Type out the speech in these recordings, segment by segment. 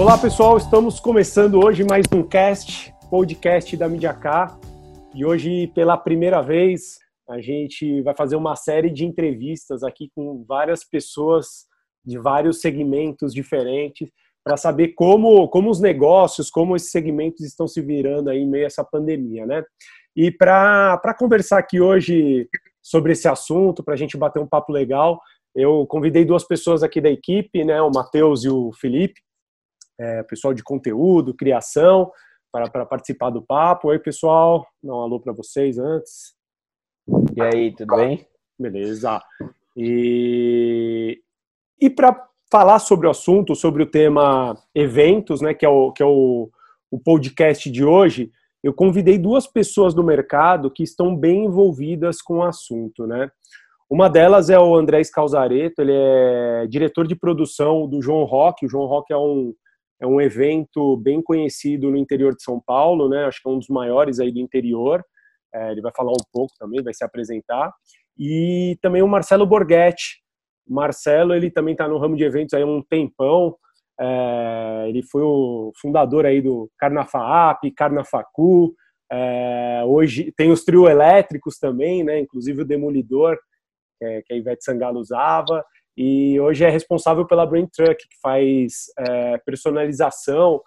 Olá pessoal, estamos começando hoje mais um podcast da Midiacar, e hoje pela primeira vez a gente vai fazer uma série de entrevistas aqui com várias pessoas de vários segmentos diferentes para saber como os negócios, como esses segmentos estão se virando aí em meio a essa pandemia, né? E para conversar aqui hoje sobre esse assunto, para a gente bater um papo legal, eu convidei duas pessoas aqui da equipe, né? O Mateus e o Felipe, pessoal de conteúdo, criação, para participar do papo. Oi, pessoal. Dá um alô para vocês antes. E aí, tudo bem? Beleza. E para falar sobre o assunto, sobre o tema eventos, né, que é o podcast de hoje, eu convidei duas pessoas do mercado que estão bem envolvidas com o assunto, né? Uma delas é o André Calzareto, ele é diretor de produção do João Rock. O João Rock é um evento bem conhecido no interior de São Paulo, né? Acho que é um dos maiores aí do interior. Ele vai falar um pouco também, vai se apresentar. E também o Marcelo Borghetti. O Marcelo, ele também está no ramo de eventos aí há um tempão. Ele foi o fundador aí do Carnaffacu. Hoje tem os trio elétricos também, né? Inclusive o Demolidor, que a Ivete Sangalo usava. E hoje é responsável pela Brain Truck, que faz personalização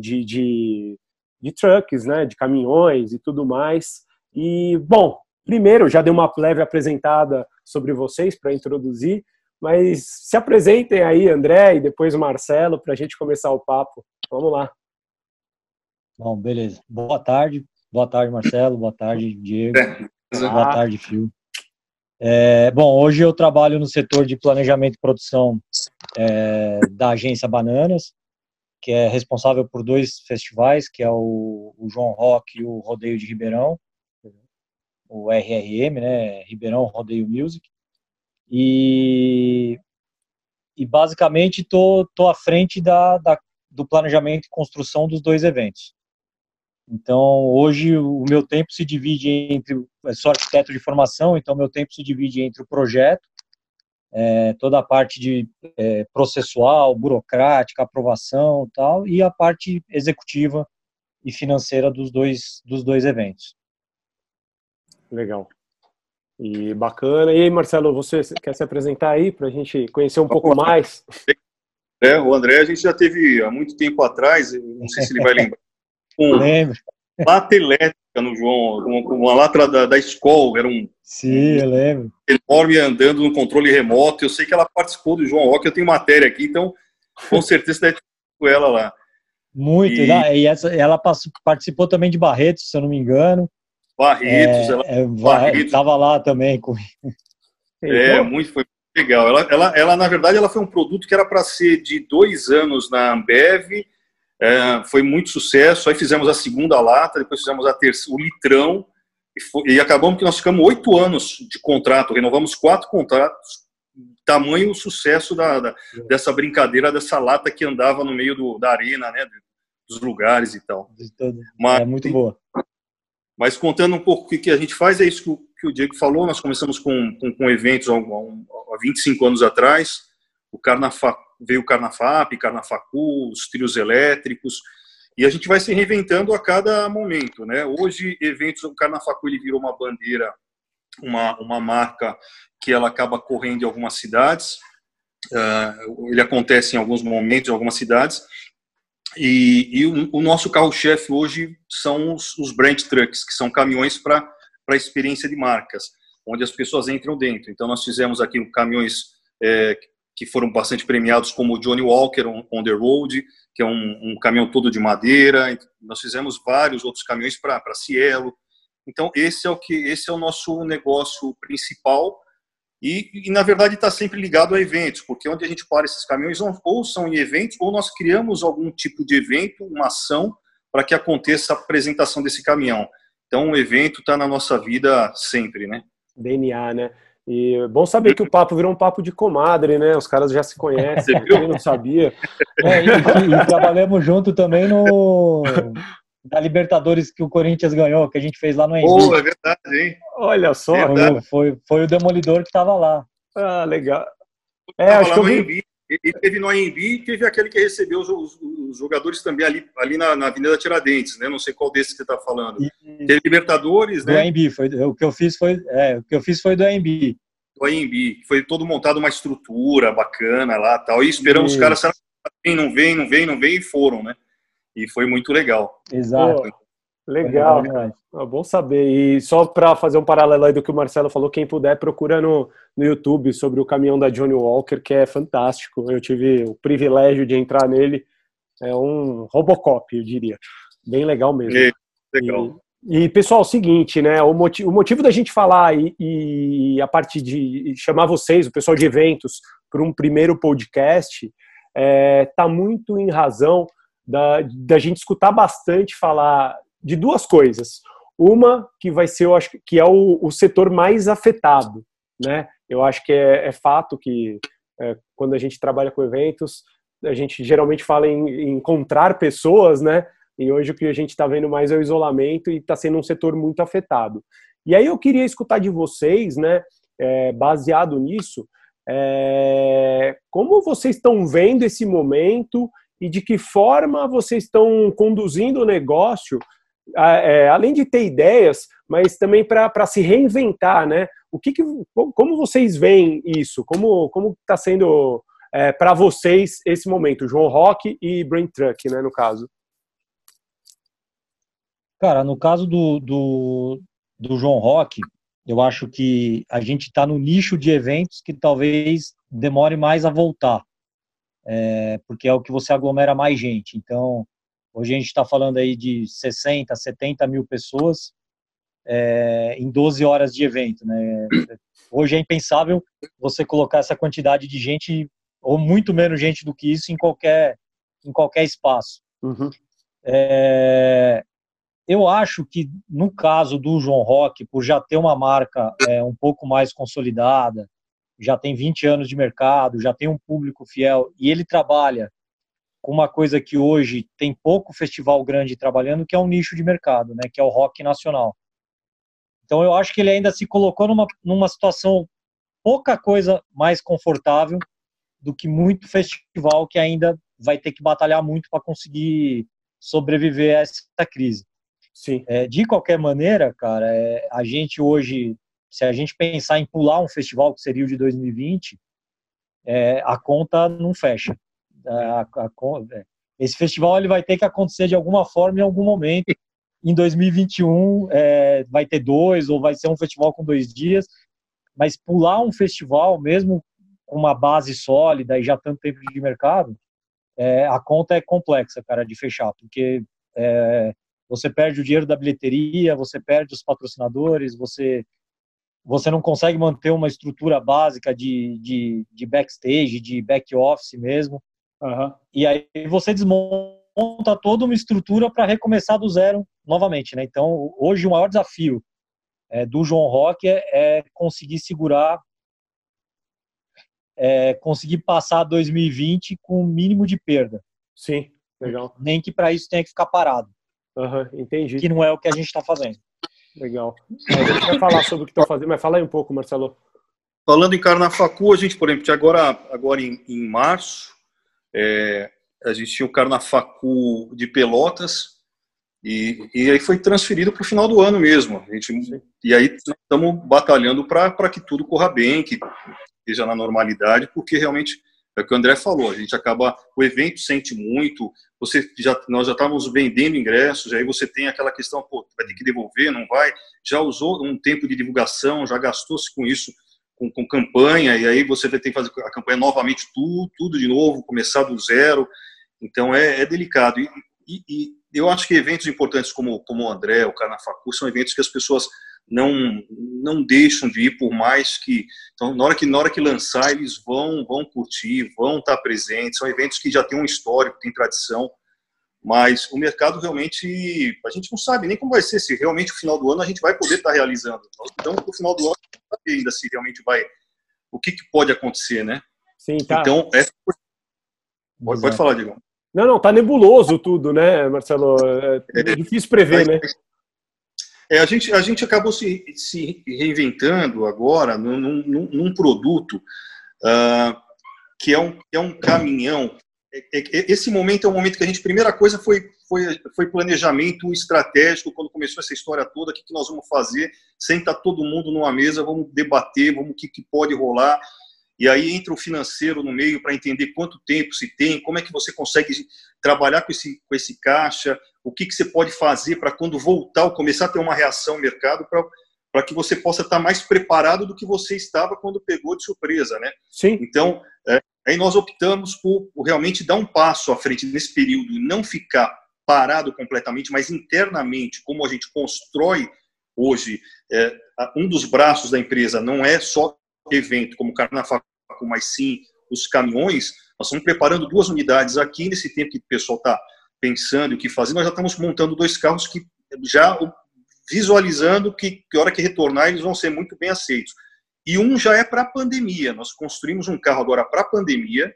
de trucks, né? De caminhões e tudo mais. E, bom, primeiro, já dei uma leve apresentada sobre vocês para introduzir, mas se apresentem aí, André, e depois o Marcelo, para a gente começar o papo. Vamos lá. Bom, beleza. Boa tarde. Boa tarde, Marcelo. Boa tarde, Diego. Boa tarde, Phil. Bom, hoje eu trabalho no setor de planejamento e produção da agência Bananas, que é responsável por dois festivais, que é o João Rock e o Rodeio de Ribeirão, o RRM, né, Ribeirão Rodeio Music, e basicamente estou à frente do planejamento e construção dos dois eventos. Então, hoje o meu tempo se divide entre... Sou arquiteto de formação, então meu tempo se divide entre o projeto, toda a parte de processual, burocrática, aprovação e tal, e a parte executiva e financeira dos dois eventos. Legal. E bacana. E aí, Marcelo, você quer se apresentar aí para a gente conhecer um pouco mais? O André a gente já teve há muito tempo atrás, não sei se ele vai lembrar. Lata elétrica no João, uma lata da Skol, era um... Sim, eu lembro. Enorme, andando no controle remoto. Eu sei que ela participou do João Rock, eu tenho matéria aqui, então com certeza você deve ter com ela lá. Muito, e ela participou também de Barretos, se eu não me engano. Barretos, ela estava lá também. Foi legal. Ela, na verdade, ela foi um produto que era para ser de 2 anos na Ambev. Foi muito sucesso, aí fizemos a segunda lata, depois fizemos a terceira, o litrão, e acabamos que nós ficamos 8 anos de contrato, renovamos 4 contratos, tamanho o sucesso dessa brincadeira, dessa lata que andava no meio da arena, né, dos lugares e tal. Muito boa. Mas contando um pouco o que a gente faz, é isso que o Diego falou, nós começamos com eventos há 25 anos atrás, veio o Carnaffacu, os trios elétricos, e a gente vai se reinventando a cada momento, né? Hoje, eventos, o Carnaffacu ele virou uma bandeira, uma marca que ela acaba correndo em algumas cidades, ele acontece em alguns momentos, em algumas cidades, e o nosso carro-chefe hoje são os brand trucks, que são caminhões para experiência de marcas, onde as pessoas entram dentro. Então, nós fizemos aqui caminhões que foram bastante premiados, como o Johnny Walker on the Road, que é um caminhão todo de madeira. Nós fizemos vários outros caminhões para Cielo. Então, esse é o nosso negócio principal e na verdade, está sempre ligado a eventos, porque onde a gente para esses caminhões ou são em eventos ou nós criamos algum tipo de evento, uma ação, para que aconteça a apresentação desse caminhão. Então, o evento está na nossa vida sempre, né? DNA, né? E é bom saber que o papo virou um papo de comadre, né? Os caras já se conhecem, eu não sabia. E trabalhamos junto também na Libertadores que o Corinthians ganhou, que a gente fez lá no ENB. É verdade, hein? Olha só. Foi o Demolidor que estava lá. Ah, legal. Acho que eu vi, Ele teve no ENB e teve aquele que recebeu os jogadores também ali na Avenida Tiradentes, né? Não sei qual desses que você está falando. E teve Libertadores, né? ENB, o que eu fiz foi do ENB. Do ENB, foi todo montado uma estrutura bacana lá tal. E esperamos os caras, não vem, e foram, né? E foi muito legal. Exato. Pô, legal, né? Ah, bom saber. E só para fazer um paralelo aí do que o Marcelo falou, quem puder procura no YouTube sobre o caminhão da Johnny Walker, que é fantástico. Eu tive o privilégio de entrar nele. É um Robocop, eu diria. Bem legal mesmo. É, legal. E pessoal, é o seguinte, né? O motivo da gente falar e a partir de chamar vocês, o pessoal de eventos, para um primeiro podcast, tá muito em razão da gente escutar bastante falar de duas coisas. Uma que vai ser, eu acho, que é o setor mais afetado, né? Eu acho que é fato que quando a gente trabalha com eventos, a gente geralmente fala em encontrar pessoas, né? E hoje o que a gente está vendo mais é o isolamento e está sendo um setor muito afetado. E aí eu queria escutar de vocês, né? Baseado nisso, como vocês estão vendo esse momento e de que forma vocês estão conduzindo o negócio, além de ter ideias, mas também para se reinventar, né? Como vocês veem isso? Como está sendo para vocês esse momento? João Rock e Brain Truck, né, no caso. Cara, no caso do João Rock, eu acho que a gente está no nicho de eventos que talvez demore mais a voltar, porque é o que você aglomera mais gente. Então, hoje a gente está falando aí de 60, 70 mil pessoas em 12 horas de evento, né? Hoje é impensável você colocar essa quantidade de gente, ou muito menos gente do que isso, em qualquer espaço. Uhum. Eu acho que, no caso do João Rock, por já ter uma marca um pouco mais consolidada, já tem 20 anos de mercado, já tem um público fiel, e ele trabalha com uma coisa que hoje tem pouco festival grande trabalhando, que é um nicho de mercado, né, que é o rock nacional. Então eu acho que ele ainda se colocou numa situação pouca coisa mais confortável do que muito festival que ainda vai ter que batalhar muito para conseguir sobreviver a essa crise. Sim. De qualquer maneira, cara, a gente hoje, se a gente pensar em pular um festival que seria o de 2020, a conta não fecha. Esse festival ele vai ter que acontecer de alguma forma em algum momento. Em 2021 vai ter dois, ou vai ser um festival com 2 dias. Mas pular um festival, mesmo com uma base sólida e já tanto tempo de mercado, a conta é complexa, cara, de fechar. Porque você perde o dinheiro da bilheteria, você perde os patrocinadores, você não consegue manter uma estrutura básica de backstage, de back-office mesmo. Uhum. E aí você desmonta toda uma estrutura para recomeçar do zero novamente, né? Então, hoje o maior desafio do João Rock é conseguir segurar, conseguir passar 2020 com o mínimo de perda. Sim, legal. Nem que para isso tenha que ficar parado. Uhum, entendi. Que não é o que a gente está fazendo. Legal. A gente vai falar sobre o que estão fazendo, mas fala aí um pouco, Marcelo. Falando em Carnaffacu, a gente, por exemplo, agora em março, a gente tinha o Carnaffacu de Pelotas e aí foi transferido para o final do ano mesmo. E aí estamos batalhando para que tudo corra bem, que esteja na normalidade, porque realmente é o que o André falou, a gente acaba, o evento sente muito, nós já estávamos vendendo ingressos, aí você tem aquela questão, pô, vai ter que devolver, não vai, já usou um tempo de divulgação, já gastou-se com isso, com campanha, e aí você vai ter que fazer a campanha novamente, tudo de novo, começar do zero, então é delicado. E eu acho que eventos importantes como o André, o Carnaffacu, são eventos que as pessoas não deixam de ir, por mais que... Então, na hora que lançar, eles vão curtir, vão estar presentes. São eventos que já têm um histórico, têm tradição, mas o mercado realmente... A gente não sabe nem como vai ser, se realmente no final do ano a gente vai poder estar realizando. Então, no final do ano, a gente não sabe ainda se realmente vai... O que pode acontecer, né? Sim, tá. Então, pode falar, Diego. Não, tá nebuloso tudo, né, Marcelo? É difícil prever, né? A gente acabou se reinventando agora num produto que é um caminhão. Esse momento é um momento que a gente, primeira coisa foi planejamento estratégico, quando começou essa história toda, o que nós vamos fazer, sentar todo mundo numa mesa, vamos debater, vamos o que pode rolar, e aí entra o financeiro no meio para entender quanto tempo se tem, como é que você consegue trabalhar com esse caixa, o que você pode fazer para quando voltar, começar a ter uma reação no mercado, para que você possa estar mais preparado do que você estava quando pegou de surpresa, né? Sim. Então, aí nós optamos por realmente dar um passo à frente nesse período e não ficar parado completamente, mas internamente, como a gente constrói hoje, um dos braços da empresa não é só evento como o Carnaffacu, mas sim os caminhões. Nós estamos preparando 2 unidades aqui, nesse tempo que o pessoal está pensando e o que fazer, nós já estamos montando 2 carros que já visualizando que a hora que retornar eles vão ser muito bem aceitos. E um já é para a pandemia, nós construímos um carro agora para a pandemia,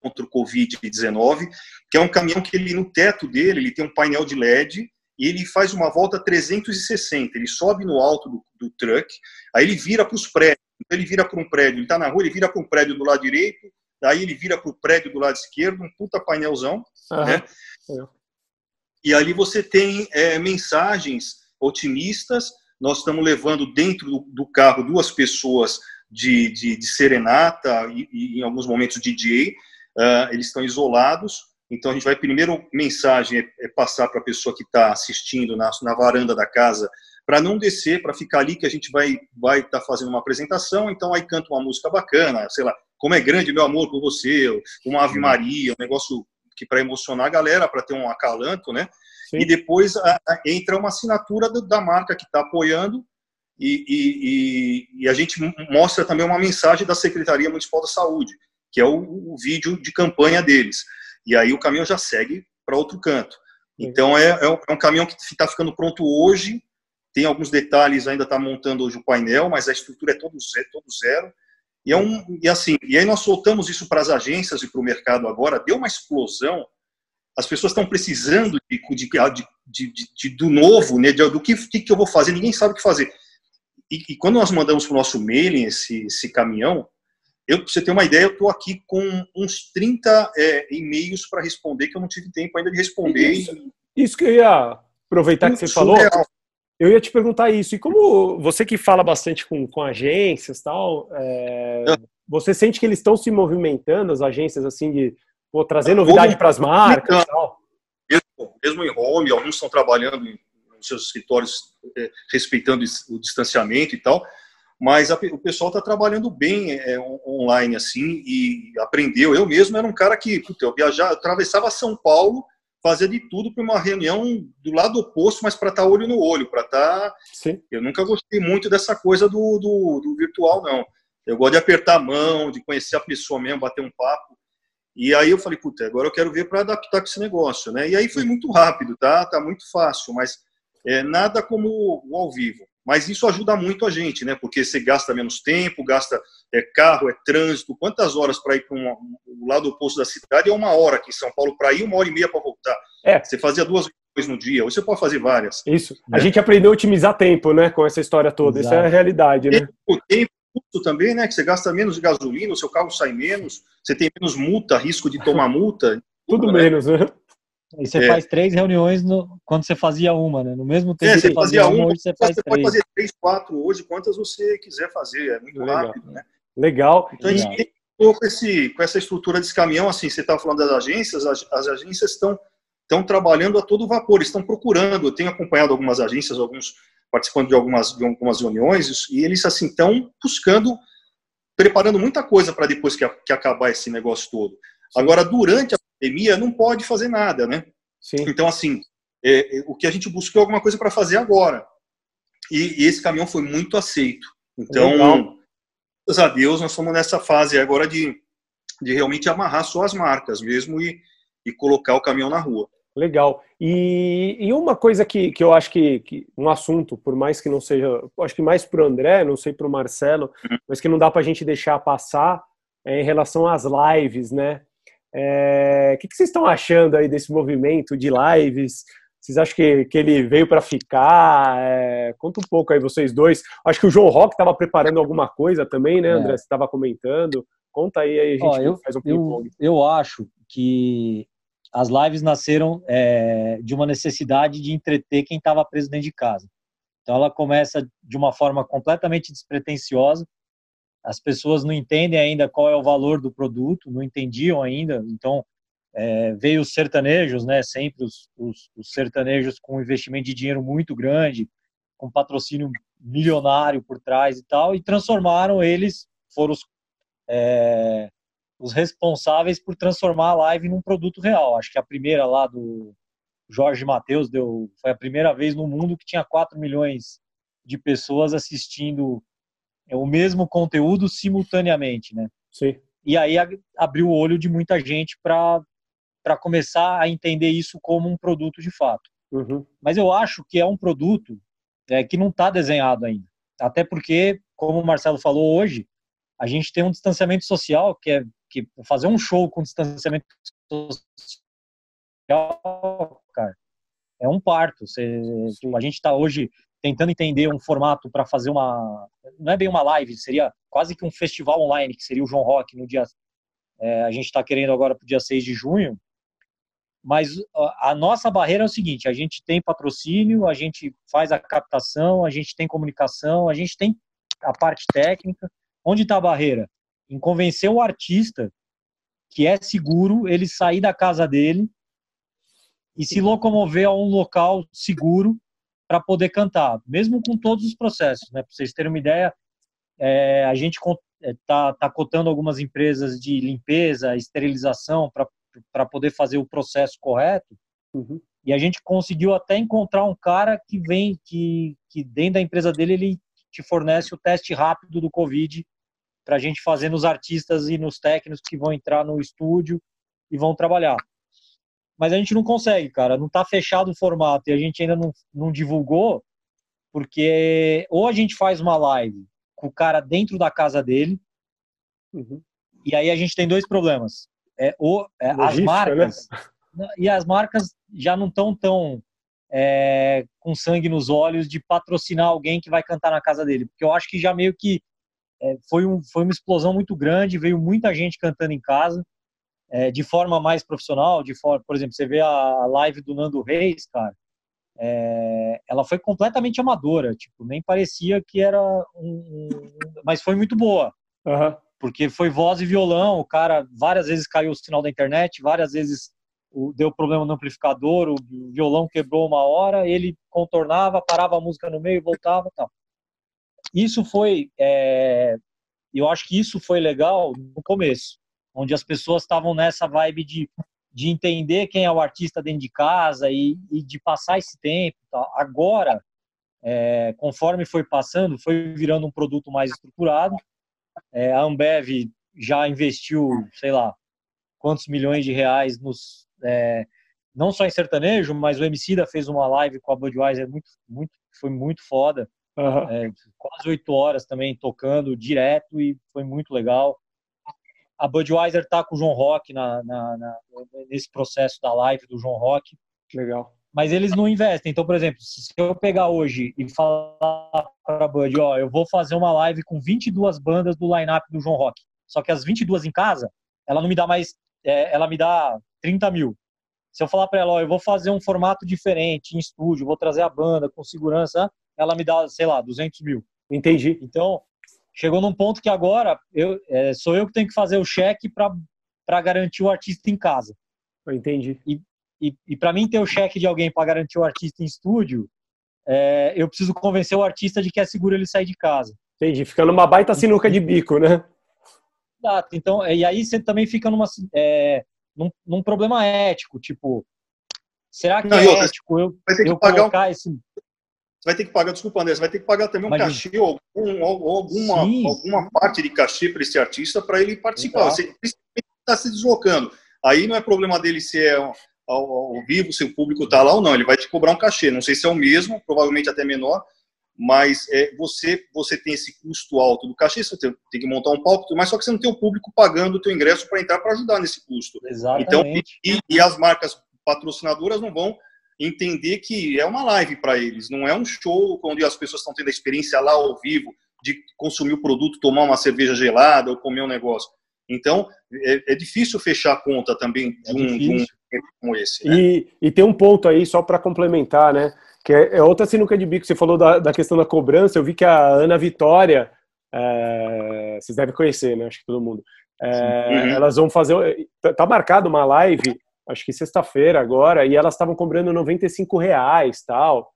contra o Covid-19, que é um caminhão que ele, no teto dele, ele tem um painel de LED e ele faz uma volta 360, ele sobe no alto do truck, aí ele vira para os prédios, ele vira para um prédio, ele está na rua, ele vira para um prédio do lado direito, aí ele vira para o prédio do lado esquerdo, um puta painelzão, né? E ali você tem mensagens otimistas. Nós estamos levando dentro do carro 2 pessoas de serenata e, em alguns momentos, DJ. Eles estão isolados. Então, a gente vai, primeiro, mensagem é passar para a pessoa que está assistindo na varanda da casa para não descer, para ficar ali, que a gente vai estar fazendo uma apresentação. Então, aí canta uma música bacana, sei lá, Como é Grande Meu Amor por Você, uma Ave Maria, um negócio que para emocionar a galera, para ter um acalanto, né? Sim. E depois entra uma assinatura da marca que está apoiando e a gente mostra também uma mensagem da Secretaria Municipal da Saúde, que é o vídeo de campanha deles. E aí o caminhão já segue para outro canto. Sim. Então é um caminhão que está ficando pronto hoje, tem alguns detalhes, ainda está montando hoje o painel, mas a estrutura é todo zero. E aí nós soltamos isso para as agências e para o mercado agora, deu uma explosão. As pessoas estão precisando do novo, né? Do que eu vou fazer, ninguém sabe o que fazer. E quando nós mandamos para o nosso mailing esse caminhão, para você ter uma ideia, eu estou aqui com uns 30 e-mails para responder, que eu não tive tempo ainda de responder. Isso que eu ia aproveitar que você falou, eu ia te perguntar isso. E como você que fala bastante com agências e tal, você sente que eles estão se movimentando, as agências assim de... Pô, trazer novidade para as marcas e tal. Mesmo em home, alguns estão trabalhando nos seus escritórios, respeitando o distanciamento e tal, mas o pessoal está trabalhando bem online, assim, e aprendeu. Eu mesmo era um cara que, eu viajava, eu atravessava São Paulo, fazia de tudo para uma reunião do lado oposto, mas para estar olho no olho, para estar... Sim. Eu nunca gostei muito dessa coisa do virtual, não. Eu gosto de apertar a mão, de conhecer a pessoa mesmo, bater um papo. E aí eu falei, agora eu quero ver para adaptar com esse negócio, né? E aí foi muito rápido, tá muito fácil, mas nada como o ao vivo. Mas isso ajuda muito a gente, né? Porque você gasta menos tempo, gasta carro, trânsito. Quantas horas para ir para o lado oposto da cidade? É 1 hora aqui em São Paulo para ir, 1h30 para voltar. Você fazia 2 coisas no dia, hoje você pode fazer várias. Isso. A gente aprendeu a otimizar tempo, né? Com essa história toda. Exato. Isso é a realidade, né? O tempo também, né? Que você gasta menos de gasolina, o seu carro sai menos, você tem menos multa, risco de tomar multa. Tudo menos, né? E você faz 3 reuniões quando você fazia uma, né? No mesmo tempo que você fazia uma, hoje você faz 3. Você pode fazer 3, 4 hoje, quantas você quiser fazer, é muito rápido, né? Legal. Então a gente com essa estrutura desse caminhão, assim, você estava falando das agências, as agências estão trabalhando a todo vapor, estão procurando. Eu tenho acompanhado algumas agências, participando de algumas reuniões, e eles assim estão buscando, preparando muita coisa para depois que acabar esse negócio todo. Agora, durante a pandemia, não pode fazer nada, né? Sim. Então, assim, o que a gente buscou é alguma coisa para fazer agora. E esse caminhão foi muito aceito. Então, graças a Deus, nós estamos nessa fase agora de realmente amarrar só as marcas mesmo e colocar o caminhão na rua. Legal. E uma coisa que eu acho que um assunto, por mais que não seja, acho que mais para o André, não sei para o Marcelo, mas que não dá para a gente deixar passar em relação às lives, né? Que vocês estão achando aí desse movimento de lives? Vocês acham que ele veio para ficar? Conta um pouco aí, vocês dois. Acho que o João Rock estava preparando alguma coisa também, né, André? Você estava comentando. Conta aí, aí a gente faz um ping-pong. Eu acho que as lives nasceram de uma necessidade de entreter quem estava preso dentro de casa. Então ela começa de uma forma completamente despretensiosa. As pessoas não entendem ainda qual é o valor do produto, não entendiam ainda. Então veio os sertanejos, né? Sempre os sertanejos com investimento de dinheiro muito grande, com patrocínio milionário por trás e tal, e transformaram eles, foram os responsáveis por transformar a live num produto real. Acho que a primeira lá do Jorge Mateus foi a primeira vez no mundo que tinha 4 milhões de pessoas assistindo o mesmo conteúdo simultaneamente, né? Sim. E aí abriu o olho de muita gente para começar a entender isso como um produto de fato. Uhum. Mas eu acho que é um produto que não está desenhado ainda. Até porque, como o Marcelo falou hoje, a gente tem um distanciamento social que fazer um show com distanciamento social, cara, é um parto. A gente está hoje tentando entender um formato para fazer não é bem uma live, seria quase que um festival online, que seria o João Rock no dia... a gente está querendo agora para o dia 6 de junho, mas a nossa barreira é o seguinte: a gente tem patrocínio, a gente faz a captação, a gente tem comunicação, a gente tem a parte técnica. Onde está a barreira? Em convencer o artista que é seguro ele sair da casa dele e se locomover a um local seguro para poder cantar, mesmo com todos os processos, né? Para vocês terem uma ideia, a gente tá cotando algumas empresas de limpeza, esterilização, para poder fazer o processo correto. Uhum. E a gente conseguiu até encontrar um cara que dentro da empresa dele ele te fornece o teste rápido do Covid para a gente fazer nos artistas e nos técnicos que vão entrar no estúdio e vão trabalhar. Mas a gente não consegue, cara. Não está fechado o formato e a gente ainda não divulgou, porque ou a gente faz uma live com o cara dentro da casa dele. Uhum. E aí a gente tem dois problemas. As marcas, né? E as marcas já não estão tão com sangue nos olhos de patrocinar alguém que vai cantar na casa dele. Porque eu acho que já meio que foi uma explosão muito grande, veio muita gente cantando em casa. De forma mais profissional, por exemplo, você vê a live do Nando Reis, cara, ela foi completamente amadora, tipo, nem parecia que era mas foi muito boa. Uhum. Porque foi voz e violão, o cara várias vezes caiu o sinal da internet, várias vezes deu problema no amplificador, o violão quebrou uma hora, ele contornava, parava a música no meio, voltava e tal. Isso foi, eu acho que isso foi legal no começo, onde as pessoas estavam nessa vibe de entender quem é o artista dentro de casa e de passar esse tempo. Tá? Agora, conforme foi passando, foi virando um produto mais estruturado. A Ambev já investiu, sei lá, quantos milhões de reais, não só em sertanejo, mas o Emicida fez uma live com a Budweiser, foi muito foda. Uhum. Quase 8 horas também tocando direto e foi muito legal. A Budweiser tá com o João Rock nesse processo da live do João Rock. Legal. Mas eles não investem. Então, por exemplo, se eu pegar hoje e falar para a Bud, ó, eu vou fazer uma live com 22 bandas do line-up do João Rock. Só que as 22 em casa, ela não me dá mais... ela me dá 30 mil. Se eu falar para ela, ó, eu vou fazer um formato diferente em estúdio, vou trazer a banda com segurança, ela me dá, sei lá, 200 mil. Entendi. Então... chegou num ponto que agora sou eu que tenho que fazer o cheque para garantir o artista em casa. Eu entendi. E para mim ter o cheque de alguém para garantir o artista em estúdio, eu preciso convencer o artista de que é seguro ele sair de casa. Entendi. Fica numa baita sinuca de bico, né? Exato. Então, e aí você também fica num problema ético. Tipo, será que é ético eu colocar esse... Você vai ter que pagar, desculpa, André, você vai ter que pagar também um cachê ou alguma parte de cachê para esse artista para ele participar. Exato. Você principalmente está se deslocando. Aí não é problema dele se é ao vivo, se o público está lá ou não. Ele vai te cobrar um cachê. Não sei se é o mesmo, provavelmente até menor, mas você tem esse custo alto do cachê, você tem que montar um palco, mas só que você não tem o público pagando o teu ingresso para entrar para ajudar nesse custo. Exatamente. Então, e as marcas patrocinadoras não vão entender que é uma live para eles, não é um show onde as pessoas estão tendo a experiência lá ao vivo de consumir o produto, tomar uma cerveja gelada ou comer um negócio. Então, é difícil fechar a conta também de um como esse. Né? E tem um ponto aí, só para complementar, né? Que é outra sinuca de bico. Você falou da questão da cobrança. Eu vi que a Ana Vitória, vocês devem conhecer, né? Acho que todo mundo. Elas vão fazer... Tá marcado uma live, acho que sexta-feira agora, e elas estavam cobrando R$95, tal.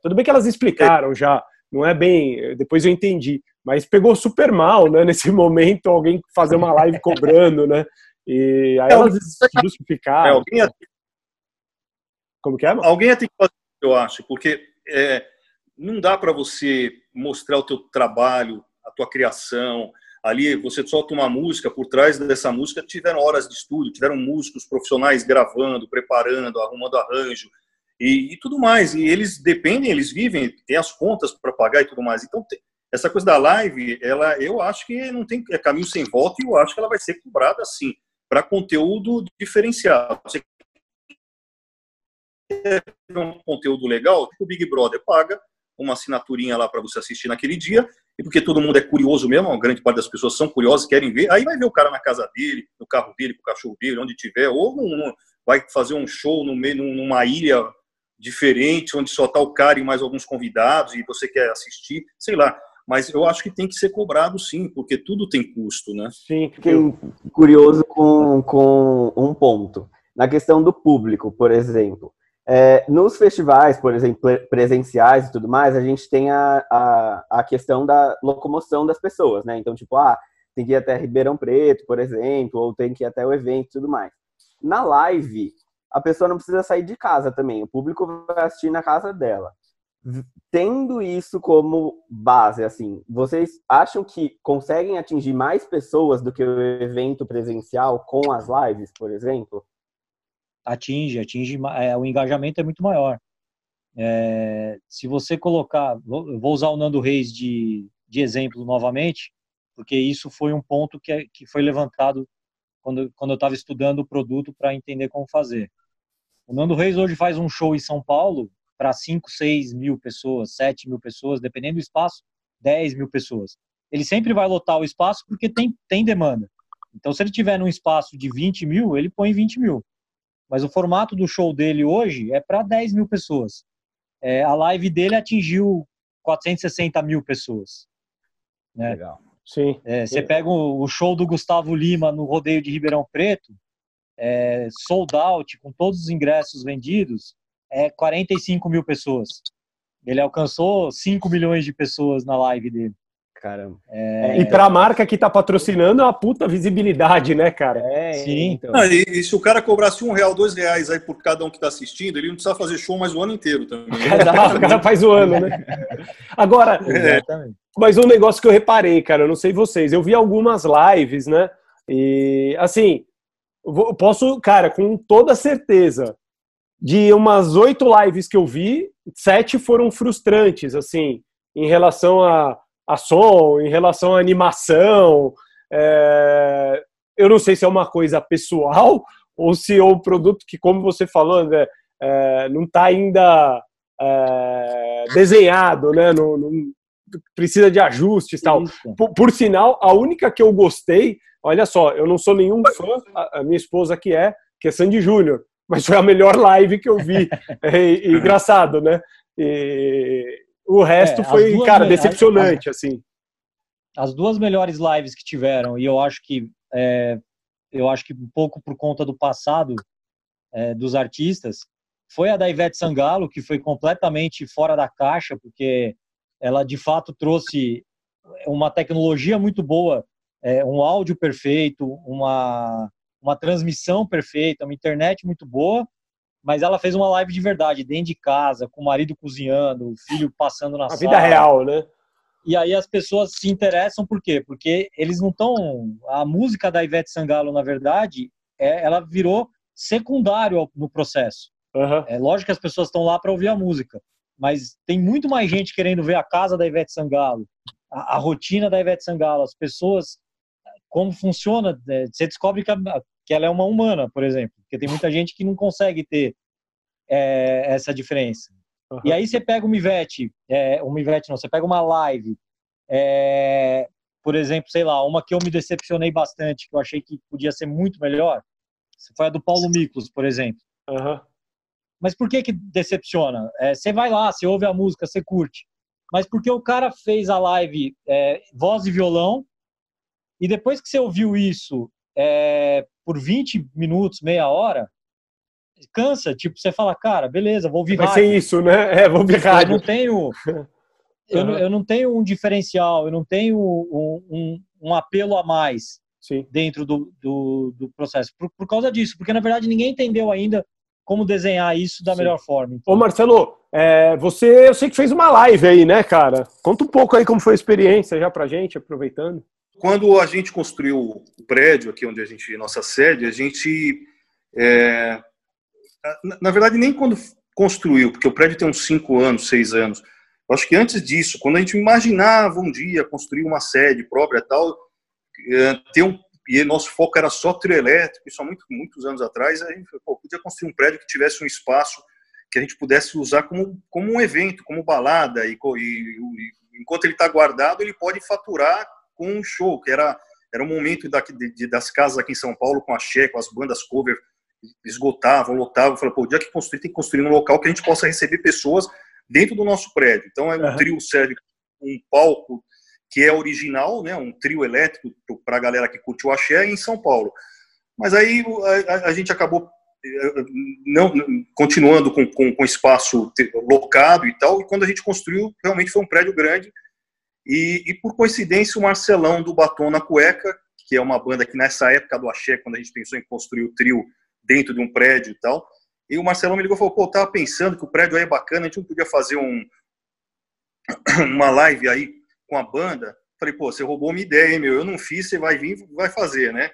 Tudo bem que elas explicaram já. Não é bem... Depois eu entendi. Mas pegou super mal, né? Nesse momento, alguém fazer uma live cobrando, né? E aí elas justificaram. Alguém ia ter... Como que é, mano? Alguém ia ter que fazer, eu acho. Porque não dá para você mostrar o teu trabalho, a tua criação... Ali você solta uma música, por trás dessa música tiveram horas de estúdio, tiveram músicos profissionais gravando, preparando, arrumando arranjo e tudo mais. E eles dependem, eles vivem, tem as contas para pagar e tudo mais. Então essa coisa da live, eu acho que não tem caminho sem volta e eu acho que ela vai ser cobrada assim, para conteúdo diferenciado. Você quer um conteúdo legal, o Big Brother paga uma assinaturinha lá para você assistir naquele dia, e porque todo mundo é curioso mesmo, uma grande parte das pessoas são curiosas, querem ver, aí vai ver o cara na casa dele, no carro dele, com o cachorro dele, onde tiver, ou vai fazer um show no meio, numa ilha diferente, onde só tá o cara e mais alguns convidados, e você quer assistir, sei lá. Mas eu acho que tem que ser cobrado, sim, porque tudo tem custo, né? Sim, fiquei curioso com um ponto. Na questão do público, por exemplo, nos festivais, por exemplo, presenciais e tudo mais, a gente tem a questão da locomoção das pessoas, né? Então, tipo, tem que ir até Ribeirão Preto, por exemplo, ou tem que ir até o evento e tudo mais. Na live, a pessoa não precisa sair de casa também, o público vai assistir na casa dela. Tendo isso como base, assim, vocês acham que conseguem atingir mais pessoas do que o evento presencial com as lives, por exemplo? Atinge, o engajamento é muito maior. Se você colocar, vou usar o Nando Reis de exemplo novamente, porque isso foi um ponto que foi levantado quando eu estava estudando o produto para entender como fazer. O Nando Reis hoje faz um show em São Paulo para 5, 6 mil pessoas, 7 mil pessoas, dependendo do espaço, 10 mil pessoas. Ele sempre vai lotar o espaço porque tem demanda. Então, se ele tiver num espaço de 20 mil, ele põe 20 mil. Mas o formato do show dele hoje é para 10 mil pessoas. A live dele atingiu 460 mil pessoas. Né? Legal. Sim. Você pega o show do Gustavo Lima no Rodeio de Ribeirão Preto, sold out, com todos os ingressos vendidos, 45 mil pessoas. Ele alcançou 5 milhões de pessoas na live dele. Caramba. E para a marca que tá patrocinando, é uma puta visibilidade, né, cara? Sim. Então... Não, e se o cara cobrasse R$1, R$2 aí por cada um que tá assistindo, ele não precisa fazer show mais o ano inteiro também. O cara faz o ano, né? Agora, mas um negócio que eu reparei, cara, eu não sei vocês, eu vi algumas lives, né? E, assim, eu posso, cara, com toda certeza, de umas 8 lives que eu vi, 7 foram frustrantes, assim, em relação a som, em relação à animação. Eu não sei se é uma coisa pessoal ou se é um produto que, como você falou, André, não está ainda desenhado, né? Não precisa de ajustes e tal. Por sinal, a única que eu gostei, olha só, eu não sou nenhum fã, a minha esposa que é Sandy Júnior, mas foi a melhor live que eu vi. Engraçado, né? O resto foi, cara, decepcionante, assim. As duas melhores lives que tiveram, e eu acho que um pouco por conta do passado dos artistas, foi a da Ivete Sangalo, que foi completamente fora da caixa, porque ela, de fato, trouxe uma tecnologia muito boa, um áudio perfeito, uma transmissão perfeita, uma internet muito boa, mas ela fez uma live de verdade, dentro de casa, com o marido cozinhando, o filho passando na sala. A vida real, né? E aí as pessoas se interessam, por quê? Porque eles não estão... A música da Ivete Sangalo, na verdade, ela virou secundário no processo. Uhum. É lógico que as pessoas estão lá para ouvir a música, mas tem muito mais gente querendo ver a casa da Ivete Sangalo, a rotina da Ivete Sangalo, as pessoas, como funciona. Você descobre que ela é uma humana, por exemplo. Porque tem muita gente que não consegue ter essa diferença. Uhum. E aí você pega uma Ivete, você pega uma live, Por exemplo, sei lá, uma que eu me decepcionei bastante, que eu achei que podia ser muito melhor, foi a do Paulo Miklos, por exemplo. Uhum. Mas por que que decepciona? Você vai lá, você ouve a música, você curte. Mas porque o cara fez a live voz e violão, e depois que você ouviu isso por 20 minutos, meia hora, cansa. Tipo, você fala, cara, beleza, vou ouvir rádio. Vai ser isso, né? Vou ouvir rádio. Eu não tenho um diferencial, eu não tenho um apelo a mais. Sim. Dentro do processo. Por causa disso, porque na verdade ninguém entendeu ainda como desenhar isso da Sim. melhor forma. Então. Ô Marcelo, eu sei que fez uma live aí, né, cara? Conta um pouco aí como foi a experiência já pra gente, aproveitando. Quando a gente construiu o prédio aqui onde nossa sede, a gente... na verdade, nem quando construiu, porque o prédio tem uns 5 anos, 6 anos. Eu acho que antes disso, quando a gente imaginava um dia construir uma sede própria e tal, e nosso foco era só trio elétrico, e só muitos anos atrás, a gente podia construir um prédio que tivesse um espaço que a gente pudesse usar como um evento, como balada, e enquanto ele está guardado, ele pode faturar com um show, que era um momento das casas aqui em São Paulo, com axé, com as bandas cover, esgotavam, lotavam, falaram, pô, o dia que construir, tem que construir um local que a gente possa receber pessoas dentro do nosso prédio. Então, um trio serve um palco, que é original, né, um trio elétrico para a galera que curte o axé em São Paulo. Mas aí a gente acabou continuando com espaço locado e tal, e quando a gente construiu, realmente foi um prédio grande. E por coincidência, o Marcelão do Batom na Cueca, que é uma banda que nessa época do axé, quando a gente pensou em construir o trio dentro de um prédio e tal, e o Marcelão me ligou e falou, pô, eu tava pensando que o prédio aí é bacana, a gente não podia fazer uma live aí com a banda. Falei, pô, você roubou uma ideia, hein, meu? Eu não fiz, você vai vir, vai fazer, né?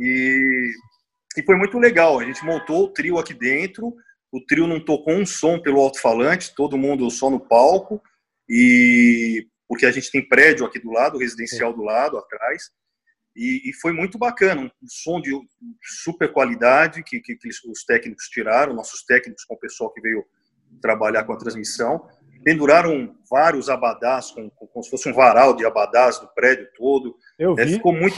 E foi muito legal. A gente montou o trio aqui dentro, o trio não tocou um som pelo alto-falante, todo mundo só no palco, porque a gente tem prédio aqui do lado, residencial do lado, atrás, e foi muito bacana. Um som de super qualidade que os técnicos tiraram, nossos técnicos com o pessoal que veio trabalhar com a transmissão. Penduraram vários abadás, como se fosse um varal de abadás do prédio todo. Eu vi. Ficou muito...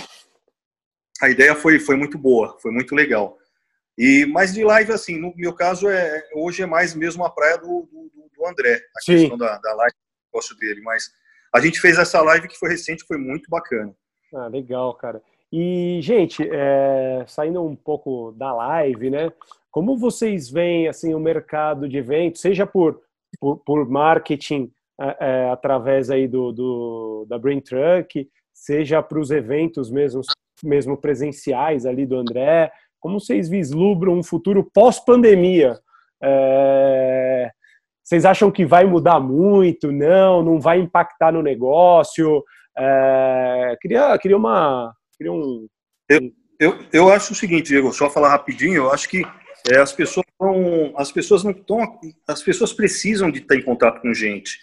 A ideia foi muito boa, foi muito legal. Mas de live, assim, no meu caso, hoje é mais mesmo a praia do André, a Sim. questão da live, do negócio dele. Mas a gente fez essa live que foi recente, foi muito bacana. Ah, legal, cara. E, gente, saindo um pouco da live, né? Como vocês veem, assim, o mercado de eventos, seja por marketing através aí da Brain Truck, seja para os eventos mesmo presenciais ali do André, como vocês vislumbram um futuro pós-pandemia? Vocês acham que vai mudar muito? Não vai impactar no negócio? Eu acho o seguinte, Diego, só falar rapidinho, eu acho que as pessoas precisam de estar em contato com gente.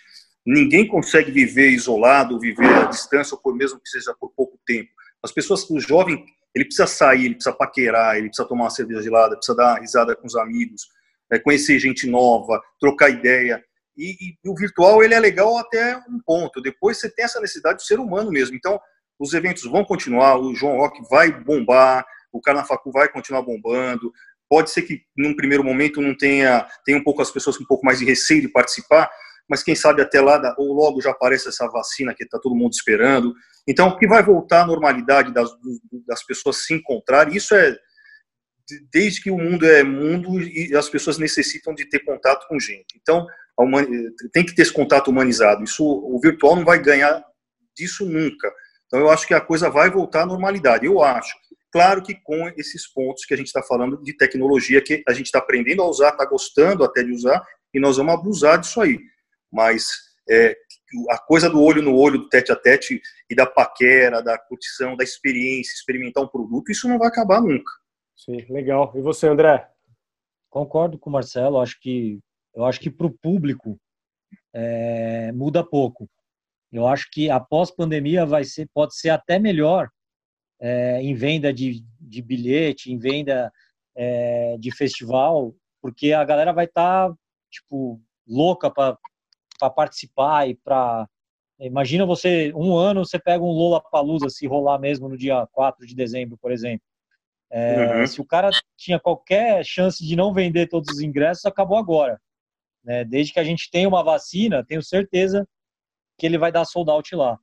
Ninguém consegue viver isolado, viver à distância, ou mesmo que seja por pouco tempo. As pessoas, o jovem, ele precisa sair, ele precisa paquerar, ele precisa tomar uma cerveja gelada, precisa dar uma risada com os amigos, conhecer gente nova, trocar ideia. E o virtual, ele é legal até um ponto. Depois você tem essa necessidade do ser humano mesmo. Então, os eventos vão continuar, o João Rock vai bombar, o Carnaffacu vai continuar bombando. Pode ser que, num primeiro momento, não tenha um pouco as pessoas com um pouco mais de receio de participar, mas quem sabe até lá, ou logo já aparece essa vacina que está todo mundo esperando. Então, o que vai voltar à normalidade das pessoas se encontrar, isso desde que o mundo é mundo e as pessoas necessitam de ter contato com gente. Então, tem que ter esse contato humanizado. Isso, o virtual não vai ganhar disso nunca. Então, eu acho que a coisa vai voltar à normalidade, eu acho. Claro que com esses pontos que a gente está falando de tecnologia, que a gente está aprendendo a usar, está gostando até de usar, e nós vamos abusar disso aí. Mas a coisa do olho no olho, do tete a tete, e da paquera, da curtição, da experiência, experimentar um produto, isso não vai acabar nunca. Sim, legal. E você, André? Concordo com o Marcelo. Eu acho que para o público muda pouco. Eu acho que após pandemia pode ser até melhor, em venda de bilhete, em venda de festival, porque a galera vai estar louca para participar e para Imagina você, um ano, você pega um Lollapalooza, se rolar mesmo no dia 4 de dezembro, por exemplo. Se o cara tinha qualquer chance de não vender todos os ingressos, acabou agora. Né? Desde que a gente tenha uma vacina, tenho certeza que ele vai dar sold out lá.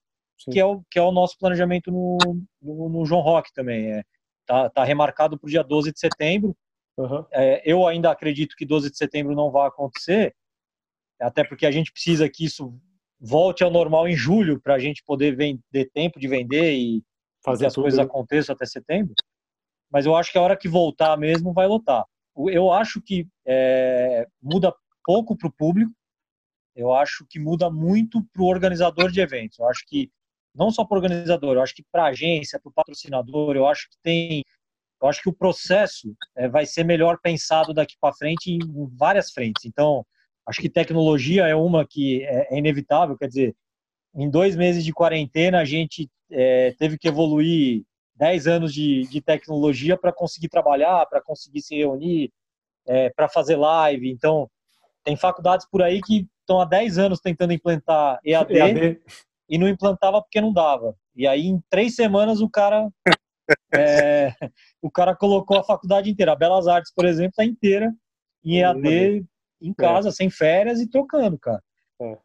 Que é o nosso planejamento no João Rock também. Tá remarcado para o dia 12 de setembro. Eu ainda acredito que 12 de setembro não vai acontecer, até porque a gente precisa que isso volte ao normal em julho para a gente poder ter tempo de vender e fazer as coisas aconteçam até setembro. Mas eu acho que a hora que voltar mesmo vai lotar. Eu acho que muda pouco para o público, eu acho que muda muito para o organizador de eventos. Eu acho que, não só para o organizador, eu acho que para a agência, para o patrocinador, eu acho que o processo vai ser melhor pensado daqui para frente em várias frentes. Então, acho que tecnologia é uma que é inevitável. Quer dizer, em 2 meses de quarentena, a gente teve que evoluir 10 anos de tecnologia para conseguir trabalhar, para conseguir se reunir, para fazer live. Então, tem faculdades por aí que estão há 10 anos tentando implantar EAD e não implantava porque não dava. E aí, em 3 semanas, o cara colocou a faculdade inteira. A Belas Artes, por exemplo, está inteira em EAD, em casa, sem férias e trocando, cara.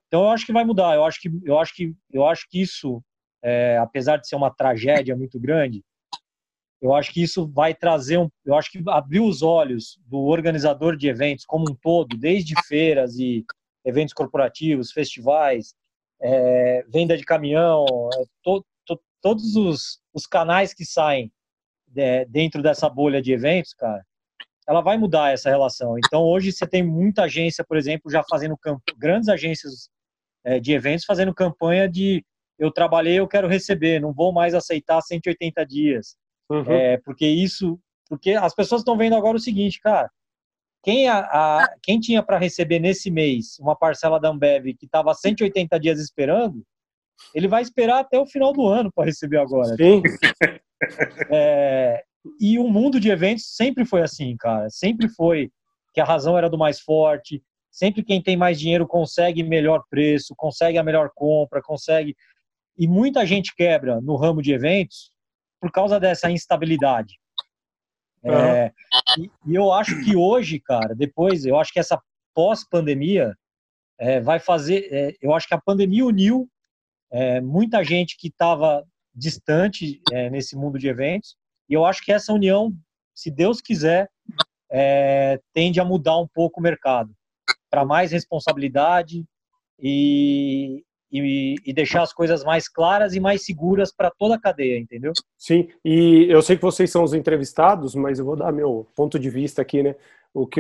Então, eu acho que vai mudar. Eu acho que isso... apesar de ser uma tragédia muito grande, eu acho que isso vai trazer eu acho que abrir os olhos do organizador de eventos como um todo, desde feiras e eventos corporativos, festivais, venda de caminhão, todos os canais que saem dentro dessa bolha de eventos, cara, ela vai mudar essa relação. Então hoje você tem muita agência, por exemplo, já fazendo grandes agências de eventos fazendo campanha de eu trabalhei, eu quero receber, não vou mais aceitar 180 dias. Porque as pessoas estão vendo agora o seguinte, cara, quem tinha para receber nesse mês uma parcela da Ambev que estava 180 dias esperando, ele vai esperar até o final do ano para receber agora. Sim. E o mundo de eventos sempre foi assim, cara. Sempre foi que a razão era do mais forte, sempre quem tem mais dinheiro consegue melhor preço, consegue a melhor compra, consegue... E muita gente quebra no ramo de eventos por causa dessa instabilidade. E eu acho que hoje, cara, depois, eu acho que essa pós-pandemia vai fazer... eu acho que a pandemia uniu muita gente que estava distante nesse mundo de eventos. E eu acho que essa união, se Deus quiser, tende a mudar um pouco o mercado para mais responsabilidade e deixar as coisas mais claras e mais seguras para toda a cadeia, entendeu? Sim, e eu sei que vocês são os entrevistados, mas eu vou dar meu ponto de vista aqui, né? O que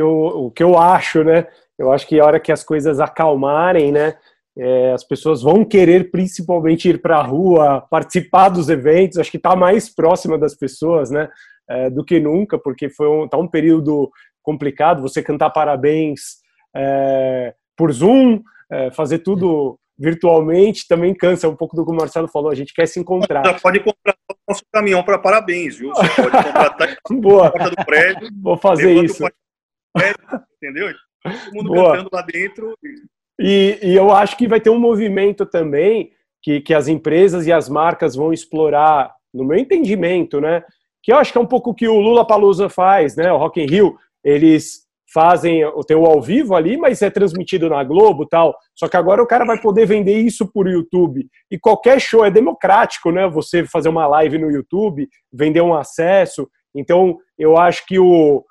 eu acho, né? Eu acho que a hora que as coisas acalmarem, né? As pessoas vão querer principalmente ir para a rua, participar dos eventos, acho que está mais próxima das pessoas, né? Do que nunca, porque tá um período complicado, você cantar parabéns por Zoom, fazer tudo... virtualmente, também cansa um pouco do que o Marcelo falou, a gente quer se encontrar. Você pode comprar o nosso caminhão para parabéns, viu? Você pode contratar a porta do prédio. Vou fazer isso. Prédio, entendeu? Todo mundo cantando lá dentro. E eu acho que vai ter um movimento também que as empresas e as marcas vão explorar, no meu entendimento, né? Que eu acho que é um pouco o que o Lollapalooza faz, né? O Rock in Rio, eles... fazem o teu ao vivo ali, mas é transmitido na Globo e tal. Só que agora o cara vai poder vender isso por YouTube. E qualquer show é democrático, né? Você fazer uma live no YouTube, vender um acesso. Então, eu acho que o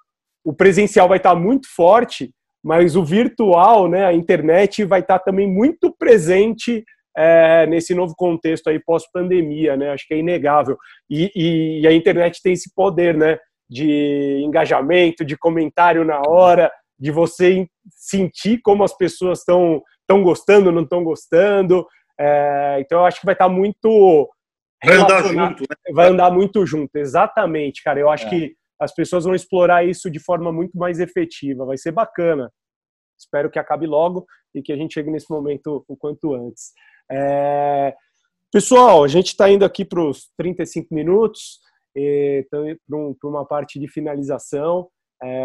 presencial vai estar muito forte, mas o virtual, né? A internet vai estar também muito presente nesse novo contexto aí pós-pandemia, né? Acho que é inegável. E a internet tem esse poder, né? De engajamento, de comentário na hora, de você sentir como as pessoas estão gostando, não estão gostando. Então, eu acho que vai estar muito... Vai andar junto, né? Vai andar muito junto, exatamente, cara. Eu acho que as pessoas vão explorar isso de forma muito mais efetiva. Vai ser bacana. Espero que acabe logo e que a gente chegue nesse momento o quanto antes. Pessoal, a gente está indo aqui para os 35 minutos. Então, para uma parte de finalização,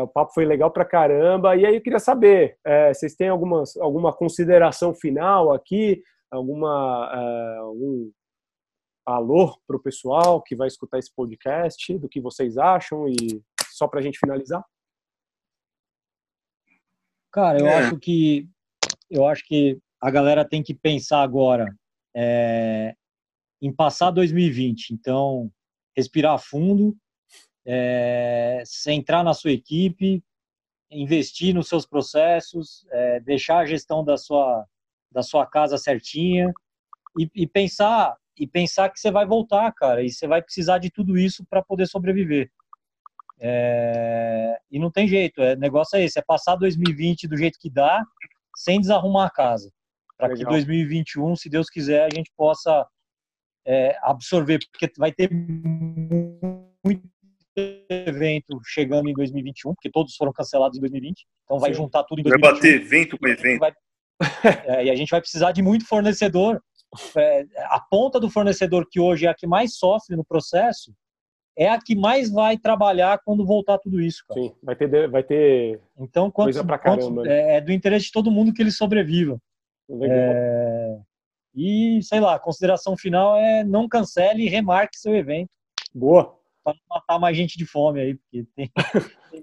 o papo foi legal pra caramba. E aí eu queria saber, vocês têm alguma consideração final aqui? algum valor para o pessoal que vai escutar esse podcast, do que vocês acham, e só para a gente finalizar? Cara, eu acho que a galera tem que pensar agora em passar 2020. Então, respirar fundo, centrar na sua equipe, investir nos seus processos, deixar a gestão da sua casa certinha e pensar que você vai voltar, cara, e você vai precisar de tudo isso para poder sobreviver. E não tem jeito, o negócio é esse, é passar 2020 do jeito que dá, sem desarrumar a casa, para que 2021, se Deus quiser, a gente possa absorver, porque vai ter muito evento chegando em 2021, porque todos foram cancelados em 2020, então vai juntar tudo em 2021. Vai bater evento com evento. E a gente vai precisar de muito fornecedor. A ponta do fornecedor, que hoje é a que mais sofre no processo, é a que mais vai trabalhar quando voltar tudo isso, cara. Sim, vai ter então, coisa pra caramba. É do interesse de todo mundo que ele sobreviva. E, sei lá, a consideração final é: não cancele e remarque seu evento. Boa! Pra não matar mais gente de fome aí, porque tem...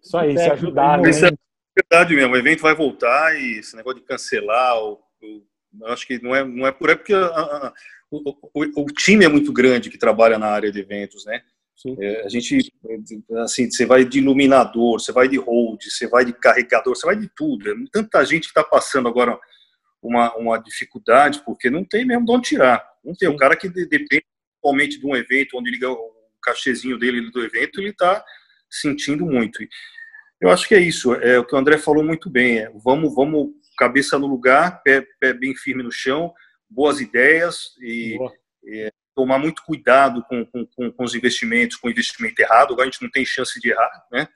Só isso, se ajudar, né? Isso é verdade mesmo, o evento vai voltar e esse negócio de cancelar, eu acho que não é por aí, porque o time é muito grande que trabalha na área de eventos, né? A gente, assim, você vai de iluminador, você vai de hold, você vai de carregador, você vai de tudo. É tanta gente que está passando agora uma dificuldade, porque não tem mesmo de onde tirar. Não tem. Sim. O cara que depende principalmente de um evento, onde liga o cachezinho dele do evento, ele está sentindo muito. Eu acho que é isso, é o que o André falou muito bem. Vamos cabeça no lugar, pé bem firme no chão, boas ideias e... Boa. Tomar muito cuidado com os investimentos, com o investimento errado. Agora a gente não tem chance de errar, né?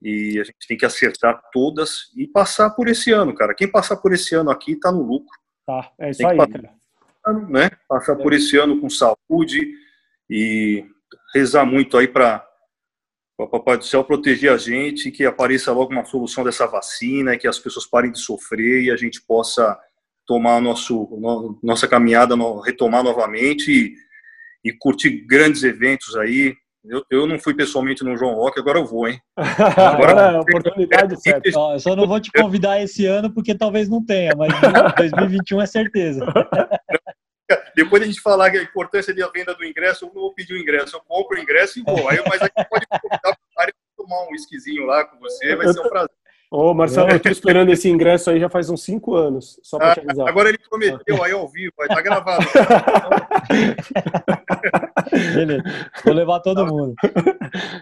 E a gente tem que acertar todas e passar por esse ano, cara. Quem passar por esse ano aqui tá no lucro. Tá, é isso tem aí, que passar, cara. Né? Passar por esse ano com saúde e rezar muito aí para o Papai do Céu proteger a gente, que apareça logo uma solução dessa vacina, que as pessoas parem de sofrer e a gente possa tomar nossa caminhada, retomar novamente e curtir grandes eventos aí. Eu não fui pessoalmente no João Rock, agora eu vou, hein? Agora é a oportunidade certa. Eu só não vou te convidar esse ano, porque talvez não tenha, mas 2021 é certeza. Depois a gente falar que a importância da venda do ingresso, eu não vou pedir o ingresso, eu compro o ingresso e vou. Aí, mas aqui pode convidar para tomar um whiskyzinho lá com você, vai ser um prazer. Ô, Marcelo, eu tô esperando esse ingresso aí já faz uns 5 anos, só pra te avisar. Agora ele prometeu aí ao vivo, vai tá gravado. Beleza, vou levar todo mundo.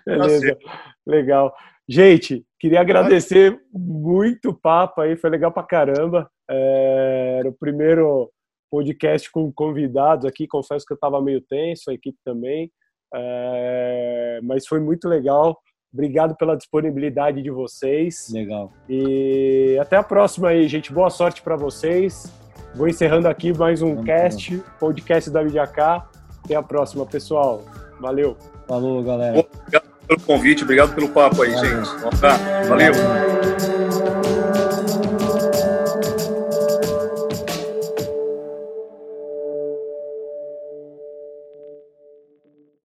Beleza, legal. Gente, queria agradecer muito o papo aí, foi legal pra caramba. Era o primeiro podcast com convidados aqui, confesso que eu tava meio tenso, a equipe também, mas foi muito legal. Obrigado pela disponibilidade de vocês. Legal. E até a próxima aí, gente. Boa sorte para vocês. Vou encerrando aqui mais um podcast da Midiacar. Até a próxima, pessoal. Valeu. Falou, galera. Obrigado pelo convite. Obrigado pelo papo aí, gente. Um abraço. Valeu.